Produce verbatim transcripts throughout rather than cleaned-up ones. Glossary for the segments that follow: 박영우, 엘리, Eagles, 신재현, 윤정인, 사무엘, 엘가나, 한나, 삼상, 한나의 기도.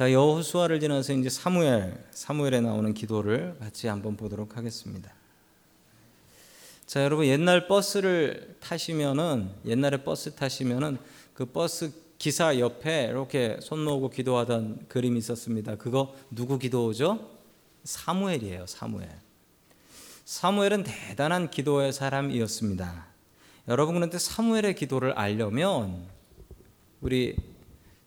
자, 여호수아를 지나서 이제 사무엘, 사무엘에 나오는 기도를 같이 한번 보도록 하겠습니다. 자, 여러분 옛날 버스를 타시면은 옛날에 버스 타시면은 그 버스 기사 옆에 이렇게 손 놓고 기도하던 그림이 있었습니다. 그거 누구 기도죠? 사무엘이에요. 사무엘. 사무엘은 대단한 기도의 사람이었습니다. 여러분 그런데 사무엘의 기도를 알려면 우리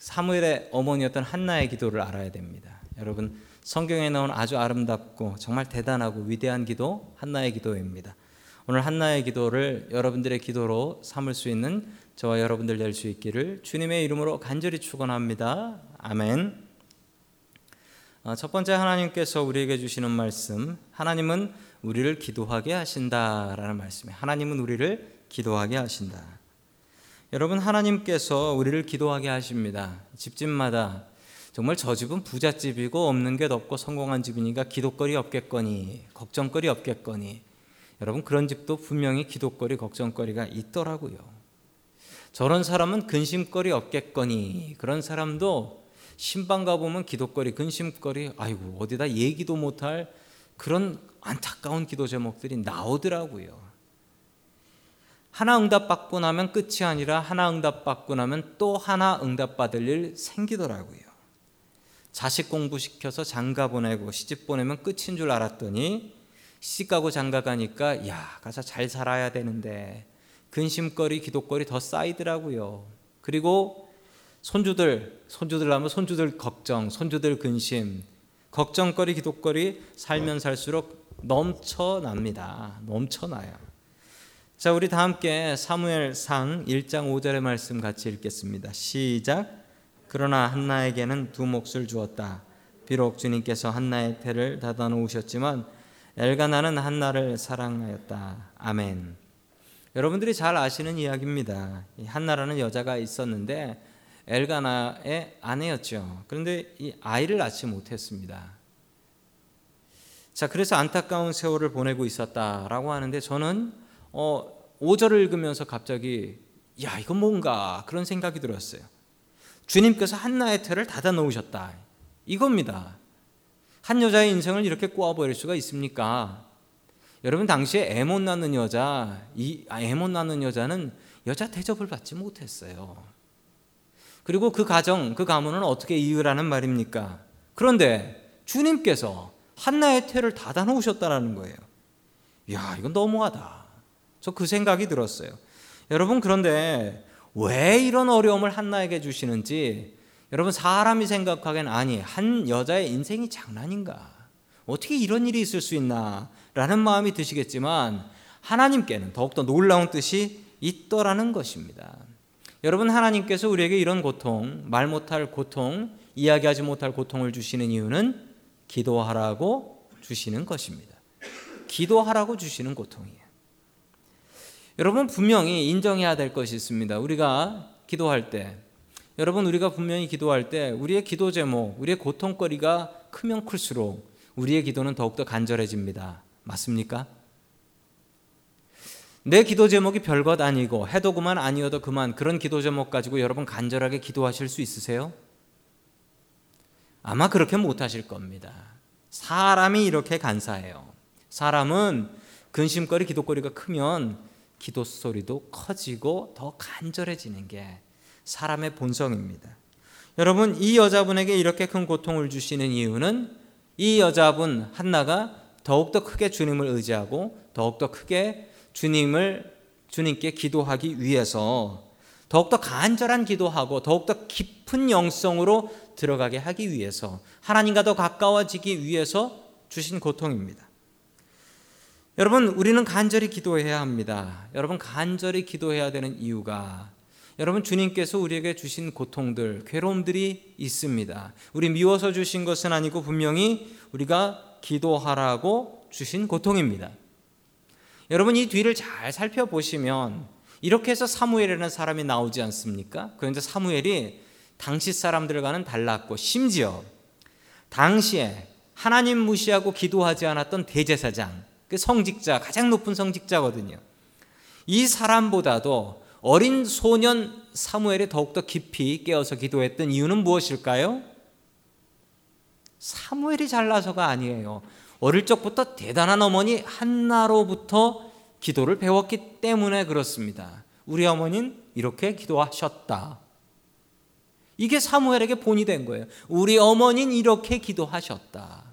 사무엘의 어머니였던 한나의 기도를 알아야 됩니다. 여러분 성경에 나온 아주 아름답고 정말 대단하고 위대한 기도 한나의 기도입니다. 오늘 한나의 기도를 여러분들의 기도로 삼을 수 있는 저와 여러분들 될 수 있기를 주님의 이름으로 간절히 축원합니다. 아멘. 첫 번째 하나님께서 우리에게 주시는 말씀, 하나님은 우리를 기도하게 하신다라는 말씀이에요. 하나님은 우리를 기도하게 하신다. 여러분 하나님께서 우리를 기도하게 하십니다. 집집마다 정말 저 집은 부잣집이고 없는 게 없고 성공한 집이니까 기도거리 없겠거니, 걱정거리 없겠거니. 여러분 그런 집도 분명히 기도거리, 걱정거리가 있더라고요. 저런 사람은 근심거리 없겠거니, 그런 사람도 신방 가보면 기도거리, 근심거리, 아이고 어디다 얘기도 못할 그런 안타까운 기도 제목들이 나오더라고요. 하나 응답받고 나면 끝이 아니라 하나 응답받고 나면 또 하나 응답받을 일 생기더라고요. 자식 공부시켜서 장가 보내고 시집 보내면 끝인 줄 알았더니 시집 가고 장가 가니까 야 가서 잘 살아야 되는데 근심거리, 기도거리 더 쌓이더라고요. 그리고 손주들, 손주들 하면 손주들 걱정, 손주들 근심, 걱정거리, 기도거리 살면 살수록 넘쳐납니다. 넘쳐나요. 자, 우리 다 함께 사무엘상 일 장 오 절의 말씀 같이 읽겠습니다. 시작. 그러나 한나에게는 두 몫을 주었다. 비록 주님께서 한나의 태를 닫아 놓으셨지만 엘가나는 한나를 사랑하였다. 아멘. 여러분들이 잘 아시는 이야기입니다. 한나라는 여자가 있었는데 엘가나의 아내였죠. 그런데 이 아이를 낳지 못했습니다. 자, 그래서 안타까운 세월을 보내고 있었다라고 하는데 저는 어, 오 절을 읽으면서 갑자기 야 이건 뭔가 그런 생각이 들었어요. 주님께서 한나의 태를 닫아 놓으셨다. 이겁니다. 한 여자의 인생을 이렇게 꼬아버릴 수가 있습니까? 여러분 당시에 애 못 낳는 여자, 이 애 못 낳는 여자는 여자 대접을 받지 못했어요. 그리고 그 가정, 그 가문은 어떻게 이으라는 말입니까? 그런데 주님께서 한나의 태를 닫아 놓으셨다라는 거예요. 이야, 이건 너무하다. 저 그 생각이 들었어요. 여러분 그런데 왜 이런 어려움을 한나에게 주시는지 여러분 사람이 생각하기엔 아니, 한 여자의 인생이 장난인가? 어떻게 이런 일이 있을 수 있나? 라는 마음이 드시겠지만 하나님께는 더욱더 놀라운 뜻이 있더라는 것입니다. 여러분 하나님께서 우리에게 이런 고통, 말 못할 고통, 이야기하지 못할 고통을 주시는 이유는 기도하라고 주시는 것입니다. 기도하라고 주시는 고통이에요. 여러분 분명히 인정해야 될 것이 있습니다. 우리가 기도할 때, 여러분 우리가 분명히 기도할 때 우리의 기도 제목, 우리의 고통거리가 크면 클수록 우리의 기도는 더욱더 간절해집니다. 맞습니까? 내 기도 제목이 별것 아니고 해도 그만 아니어도 그만 그런 기도 제목 가지고 여러분 간절하게 기도하실 수 있으세요? 아마 그렇게 못하실 겁니다. 사람이 이렇게 간사해요. 사람은 근심거리, 기도거리가 크면 기도 소리도 커지고 더 간절해지는 게 사람의 본성입니다. 여러분 이 여자분에게 이렇게 큰 고통을 주시는 이유는 이 여자분 한나가 더욱더 크게 주님을 의지하고 더욱더 크게 주님을 주님께 기도하기 위해서 더욱더 간절한 기도하고 더욱더 깊은 영성으로 들어가게 하기 위해서 하나님과 더 가까워지기 위해서 주신 고통입니다. 여러분 우리는 간절히 기도해야 합니다. 여러분 간절히 기도해야 되는 이유가 여러분 주님께서 우리에게 주신 고통들, 괴로움들이 있습니다. 우리 미워서 주신 것은 아니고 분명히 우리가 기도하라고 주신 고통입니다. 여러분 이 뒤를 잘 살펴보시면 이렇게 해서 사무엘이라는 사람이 나오지 않습니까? 그런데 사무엘이 당시 사람들과는 달랐고 심지어 당시에 하나님 무시하고 기도하지 않았던 대제사장, 그 성직자, 가장 높은 성직자거든요. 이 사람보다도 어린 소년 사무엘이 더욱더 깊이 깨어서 기도했던 이유는 무엇일까요? 사무엘이 잘나서가 아니에요. 어릴 적부터 대단한 어머니 한나로부터 기도를 배웠기 때문에 그렇습니다. 우리 어머니는 이렇게 기도하셨다. 이게 사무엘에게 본이 된 거예요. 우리 어머니는 이렇게 기도하셨다.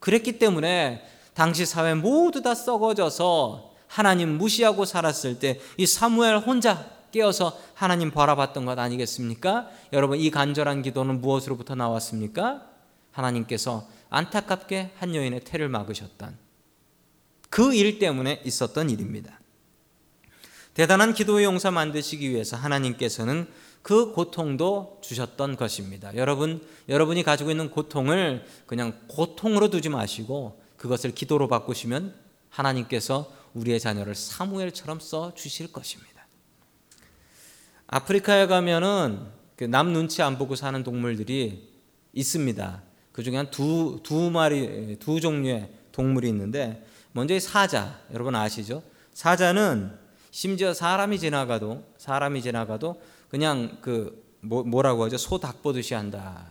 그랬기 때문에 당시 사회 모두 다 썩어져서 하나님 무시하고 살았을 때 이 사무엘 혼자 깨어서 하나님 바라봤던 것 아니겠습니까? 여러분, 이 간절한 기도는 무엇으로부터 나왔습니까? 하나님께서 안타깝게 한 여인의 태를 막으셨던 그 일 때문에 있었던 일입니다. 대단한 기도의 용사 만드시기 위해서 하나님께서는 그 고통도 주셨던 것입니다. 여러분, 여러분이 가지고 있는 고통을 그냥 고통으로 두지 마시고 그것을 기도로 바꾸시면 하나님께서 우리의 자녀를 사무엘처럼 써 주실 것입니다. 아프리카에 가면은 남 눈치 안 보고 사는 동물들이 있습니다. 그 중에 한 두, 두 마리, 두 종류의 동물이 있는데, 먼저 이 사자, 여러분 아시죠? 사자는 심지어 사람이 지나가도, 사람이 지나가도 그냥 그 뭐, 뭐라고 하죠? 소 닭 보듯이 한다.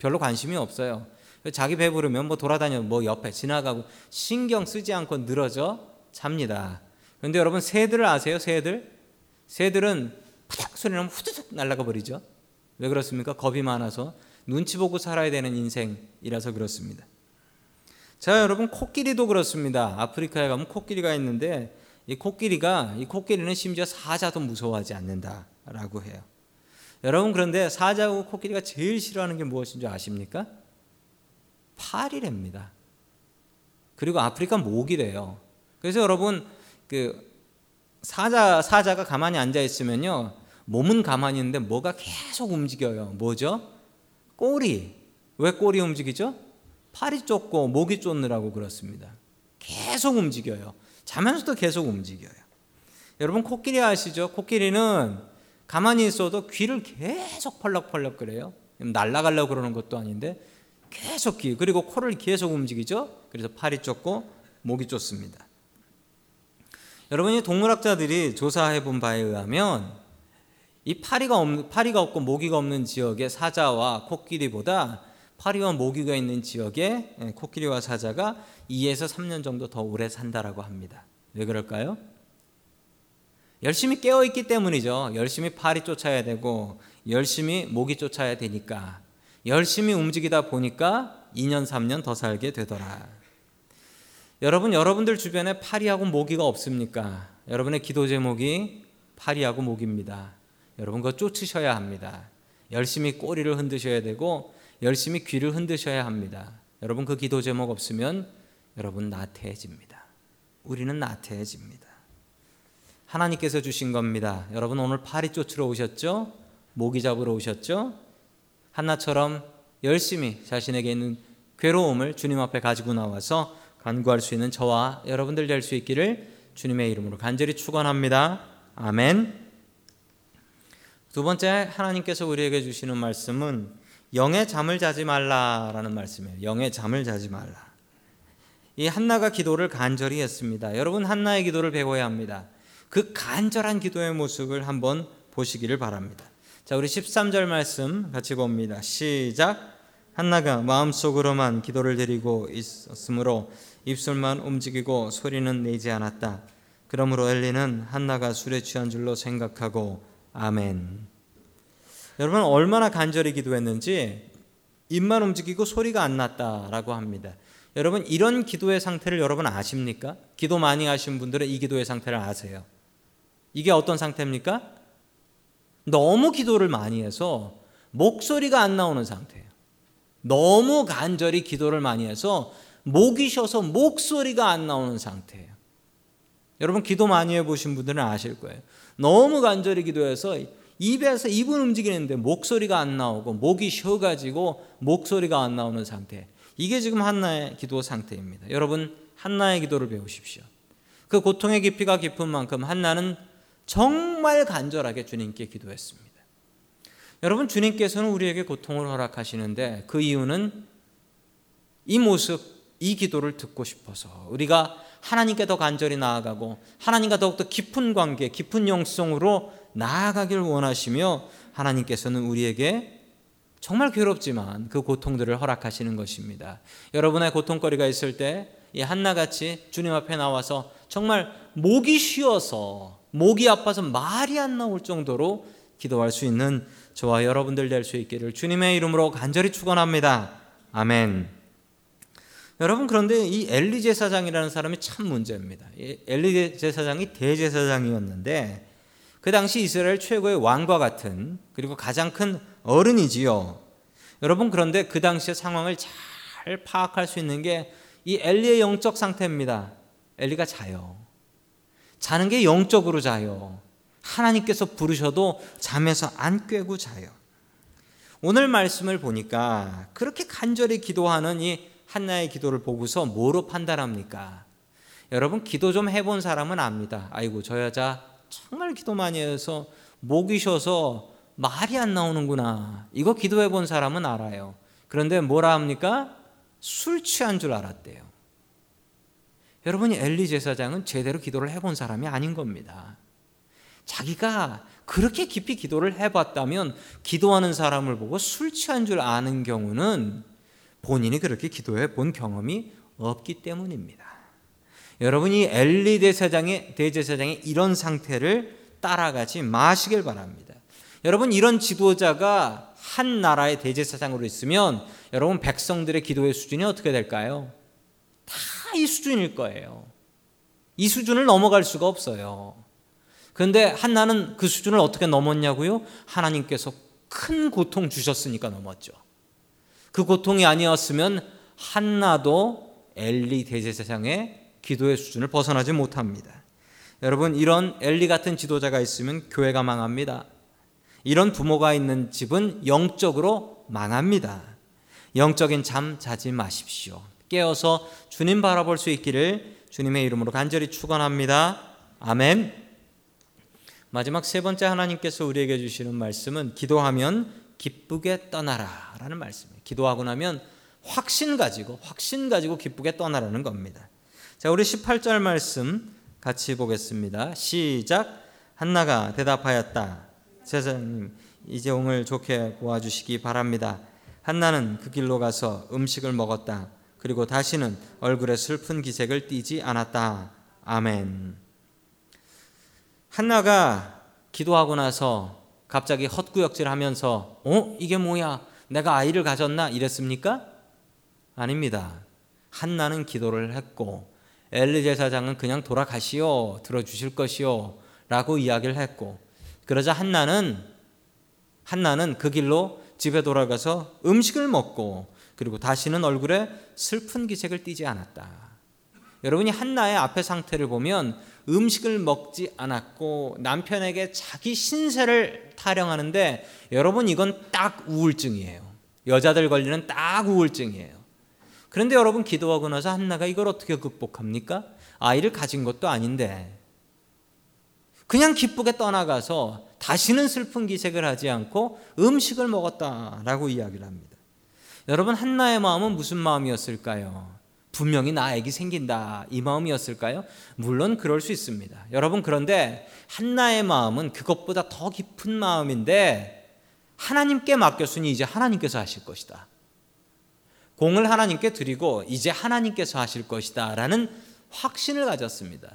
별로 관심이 없어요. 자기 배부르면 뭐 돌아다녀, 뭐 옆에 지나가고 신경 쓰지 않고 늘어져 잡니다. 그런데 여러분 새들을 아세요? 새들? 새들은 파닥 소리 나면 후두둑 날아가 버리죠. 왜 그렇습니까? 겁이 많아서. 눈치 보고 살아야 되는 인생이라서 그렇습니다. 자, 여러분, 코끼리도 그렇습니다. 아프리카에 가면 코끼리가 있는데 이 코끼리가 이 코끼리는 심지어 사자도 무서워하지 않는다라고 해요. 여러분, 그런데 사자하고 코끼리가 제일 싫어하는 게 무엇인지 아십니까? 파리랍니다. 그리고 아프리카 모기래요. 그래서 여러분, 그 사자 사자가 가만히 앉아 있으면요, 몸은 가만히 있는데 뭐가 계속 움직여요. 뭐죠? 꼬리. 왜 꼬리 움직이죠? 팔이 쫓고 목이 쫓느라고 그렇습니다. 계속 움직여요. 자면서도 계속 움직여요. 여러분, 코끼리 아시죠? 코끼리는 가만히 있어도 귀를 계속 펄럭펄럭 그래요. 날아가려고 그러는 것도 아닌데 계속 귀, 그리고 코를 계속 움직이죠. 그래서 팔이 쫓고 목이 쫓습니다. 여러분, 이 동물학자들이 조사해 본 바에 의하면 이 파리가 없는, 파리가 없고 모기가 없는 지역의 사자와 코끼리보다 파리와 모기가 있는 지역에 코끼리와 사자가 이에서 삼 년 정도 더 오래 산다라고 합니다. 왜 그럴까요? 열심히 깨어있기 때문이죠. 열심히 파리 쫓아야 되고 열심히 모기 쫓아야 되니까 열심히 움직이다 보니까 이 년 삼 년 더 살게 되더라. 여러분, 여러분들 주변에 파리하고 모기가 없습니까? 여러분의 기도 제목이 파리하고 모기입니다. 여러분, 그거 쫓으셔야 합니다. 열심히 꼬리를 흔드셔야 되고 열심히 귀를 흔드셔야 합니다. 여러분, 그 기도 제목 없으면 여러분 나태해집니다. 우리는 나태해집니다. 하나님께서 주신 겁니다. 여러분, 오늘 파리 쫓으러 오셨죠? 모기 잡으러 오셨죠? 한나처럼 열심히 자신에게 있는 괴로움을 주님 앞에 가지고 나와서 간구할 수 있는 저와 여러분들 될 수 있기를 주님의 이름으로 간절히 축원합니다. 아멘. 두 번째, 하나님께서 우리에게 주시는 말씀은 영의 잠을 자지 말라라는 말씀이에요. 영의 잠을 자지 말라. 이 한나가 기도를 간절히 했습니다. 여러분, 한나의 기도를 배워야 합니다. 그 간절한 기도의 모습을 한번 보시기를 바랍니다. 자, 우리 십삼 절 말씀 같이 봅니다. 시작. 한나가 마음속으로만 기도를 드리고 있었으므로 입술만 움직이고 소리는 내지 않았다. 그러므로 엘리는 한나가 술에 취한 줄로 생각하고 아멘. 여러분, 얼마나 간절히 기도했는지 입만 움직이고 소리가 안 났다라고 합니다. 여러분, 이런 기도의 상태를 여러분 아십니까? 기도 많이 하신 분들은 이 기도의 상태를 아세요. 이게 어떤 상태입니까? 너무 기도를 많이 해서 목소리가 안 나오는 상태예요. 너무 간절히 기도를 많이 해서 목이 쉬어서 목소리가 안 나오는 상태예요. 여러분, 기도 많이 해보신 분들은 아실 거예요. 너무 간절히 기도해서 입에서 입은 움직이는데 목소리가 안 나오고 목이 쉬어가지고 목소리가 안 나오는 상태. 이게 지금 한나의 기도 상태입니다. 여러분, 한나의 기도를 배우십시오. 그 고통의 깊이가 깊은 만큼 한나는 정말 간절하게 주님께 기도했습니다. 여러분, 주님께서는 우리에게 고통을 허락하시는데 그 이유는 이 모습, 이 기도를 듣고 싶어서 우리가 하나님께 더 간절히 나아가고 하나님과 더욱더 깊은 관계, 깊은 영성으로 나아가길 원하시며 하나님께서는 우리에게 정말 괴롭지만 그 고통들을 허락하시는 것입니다. 여러분의 고통거리가 있을 때 이 한나같이 주님 앞에 나와서 정말 목이 쉬어서 목이 아파서 말이 안 나올 정도로 기도할 수 있는 저와 여러분들 될 수 있기를 주님의 이름으로 간절히 축원합니다. 아멘. 여러분, 그런데 이 엘리 제사장이라는 사람이 참 문제입니다. 엘리 제사장이 대제사장이었는데 그 당시 이스라엘 최고의 왕과 같은, 그리고 가장 큰 어른이지요. 여러분, 그런데 그 당시의 상황을 잘 파악할 수 있는 게 이 엘리의 영적 상태입니다. 엘리가 자요. 자는 게 영적으로 자요. 하나님께서 부르셔도 잠에서 안 깨고 자요. 오늘 말씀을 보니까 그렇게 간절히 기도하는 이 한나의 기도를 보고서 뭐로 판단합니까? 여러분, 기도 좀 해본 사람은 압니다. 아이고, 저 여자 정말 기도 많이 해서 목이 쉬어서 말이 안 나오는구나. 이거 기도해본 사람은 알아요. 그런데 뭐라 합니까? 술 취한 줄 알았대요. 여러분이 엘리 제사장은 제대로 기도를 해본 사람이 아닌 겁니다. 자기가 그렇게 깊이 기도를 해봤다면 기도하는 사람을 보고 술 취한 줄 아는 경우는 본인이 그렇게 기도해 본 경험이 없기 때문입니다. 여러분이 엘리 대제사장의, 대제사장의 이런 상태를 따라가지 마시길 바랍니다. 여러분, 이런 지도자가 한 나라의 대제사장으로 있으면 여러분 백성들의 기도의 수준이 어떻게 될까요? 다 이 수준일 거예요. 이 수준을 넘어갈 수가 없어요. 그런데 한나는 그 수준을 어떻게 넘었냐고요? 하나님께서 큰 고통 주셨으니까 넘었죠. 그 고통이 아니었으면 한나도 엘리 대제사장의 기도의 수준을 벗어나지 못합니다. 여러분, 이런 엘리 같은 지도자가 있으면 교회가 망합니다. 이런 부모가 있는 집은 영적으로 망합니다. 영적인 잠 자지 마십시오. 깨어서 주님 바라볼 수 있기를 주님의 이름으로 간절히 축원합니다. 아멘. 마지막 세 번째, 하나님께서 우리에게 주시는 말씀은 기도하면 기쁘게 떠나라 라는 말씀이에요. 기도하고 나면 확신 가지고 확신 가지고 기쁘게 떠나라는 겁니다. 자, 우리 십팔 절 말씀 같이 보겠습니다. 시작. 한나가 대답하였다. 제사장님, 이제 오늘 좋게 보아주시기 바랍니다. 한나는 그 길로 가서 음식을 먹었다. 그리고 다시는 얼굴에 슬픈 기색을 띠지 않았다. 아멘. 한나가 기도하고 나서 갑자기 헛구역질하면서 어? 이게 뭐야? 내가 아이를 가졌나? 이랬습니까? 아닙니다. 한나는 기도를 했고 엘리 제사장은 그냥 돌아가시오, 들어주실 것이오 라고 이야기를 했고, 그러자 한나는 한나는 그 길로 집에 돌아가서 음식을 먹고 그리고 다시는 얼굴에 슬픈 기색을 띠지 않았다. 여러분이 한나의 앞의 상태를 보면 음식을 먹지 않았고 남편에게 자기 신세를 타령하는데, 여러분 이건 딱 우울증이에요. 여자들 걸리는 딱 우울증이에요. 그런데 여러분, 기도하고 나서 한나가 이걸 어떻게 극복합니까? 아이를 가진 것도 아닌데 그냥 기쁘게 떠나가서 다시는 슬픈 기색을 하지 않고 음식을 먹었다라고 이야기를 합니다. 여러분, 한나의 마음은 무슨 마음이었을까요? 분명히 나 아기 생긴다, 이 마음이었을까요? 물론 그럴 수 있습니다. 여러분, 그런데 한나의 마음은 그것보다 더 깊은 마음인데 하나님께 맡겼으니 이제 하나님께서 하실 것이다. 공을 하나님께 드리고 이제 하나님께서 하실 것이다 라는 확신을 가졌습니다.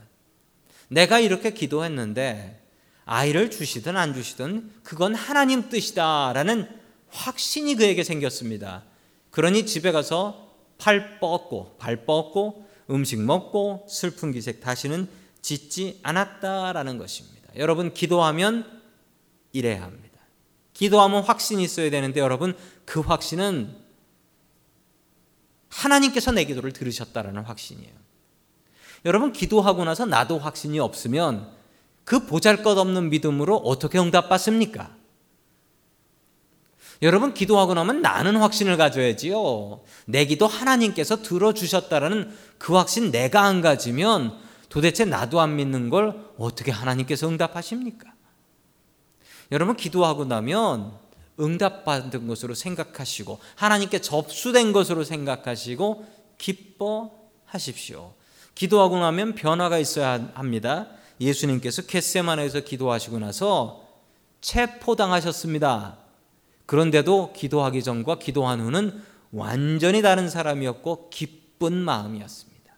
내가 이렇게 기도했는데 아이를 주시든 안 주시든 그건 하나님 뜻이다 라는 확신이 그에게 생겼습니다. 그러니 집에 가서 팔 뻗고 발 뻗고 음식 먹고 슬픈 기색 다시는 짓지 않았다라는 것입니다. 여러분, 기도하면 이래야 합니다. 기도하면 확신이 있어야 되는데 여러분, 그 확신은 하나님께서 내 기도를 들으셨다라는 확신이에요. 여러분, 기도하고 나서 나도 확신이 없으면 그 보잘것없는 믿음으로 어떻게 응답받습니까? 여러분, 기도하고 나면 나는 확신을 가져야지요. 내 기도 하나님께서 들어주셨다라는 그 확신 내가 안 가지면 도대체 나도 안 믿는 걸 어떻게 하나님께서 응답하십니까? 여러분, 기도하고 나면 응답받은 것으로 생각하시고 하나님께 접수된 것으로 생각하시고 기뻐하십시오. 기도하고 나면 변화가 있어야 합니다. 예수님께서 겟세마네에서 기도하시고 나서 체포당하셨습니다. 그런데도 기도하기 전과 기도한 후는 완전히 다른 사람이었고 기쁜 마음이었습니다.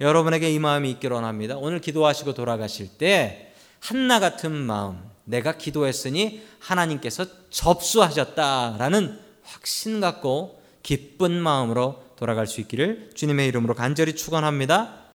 여러분에게 이 마음이 있기를 원합니다. 오늘 기도하시고 돌아가실 때 한나 같은 마음, 내가 기도했으니 하나님께서 접수하셨다라는 확신 갖고 기쁜 마음으로 돌아갈 수 있기를 주님의 이름으로 간절히 축원합니다.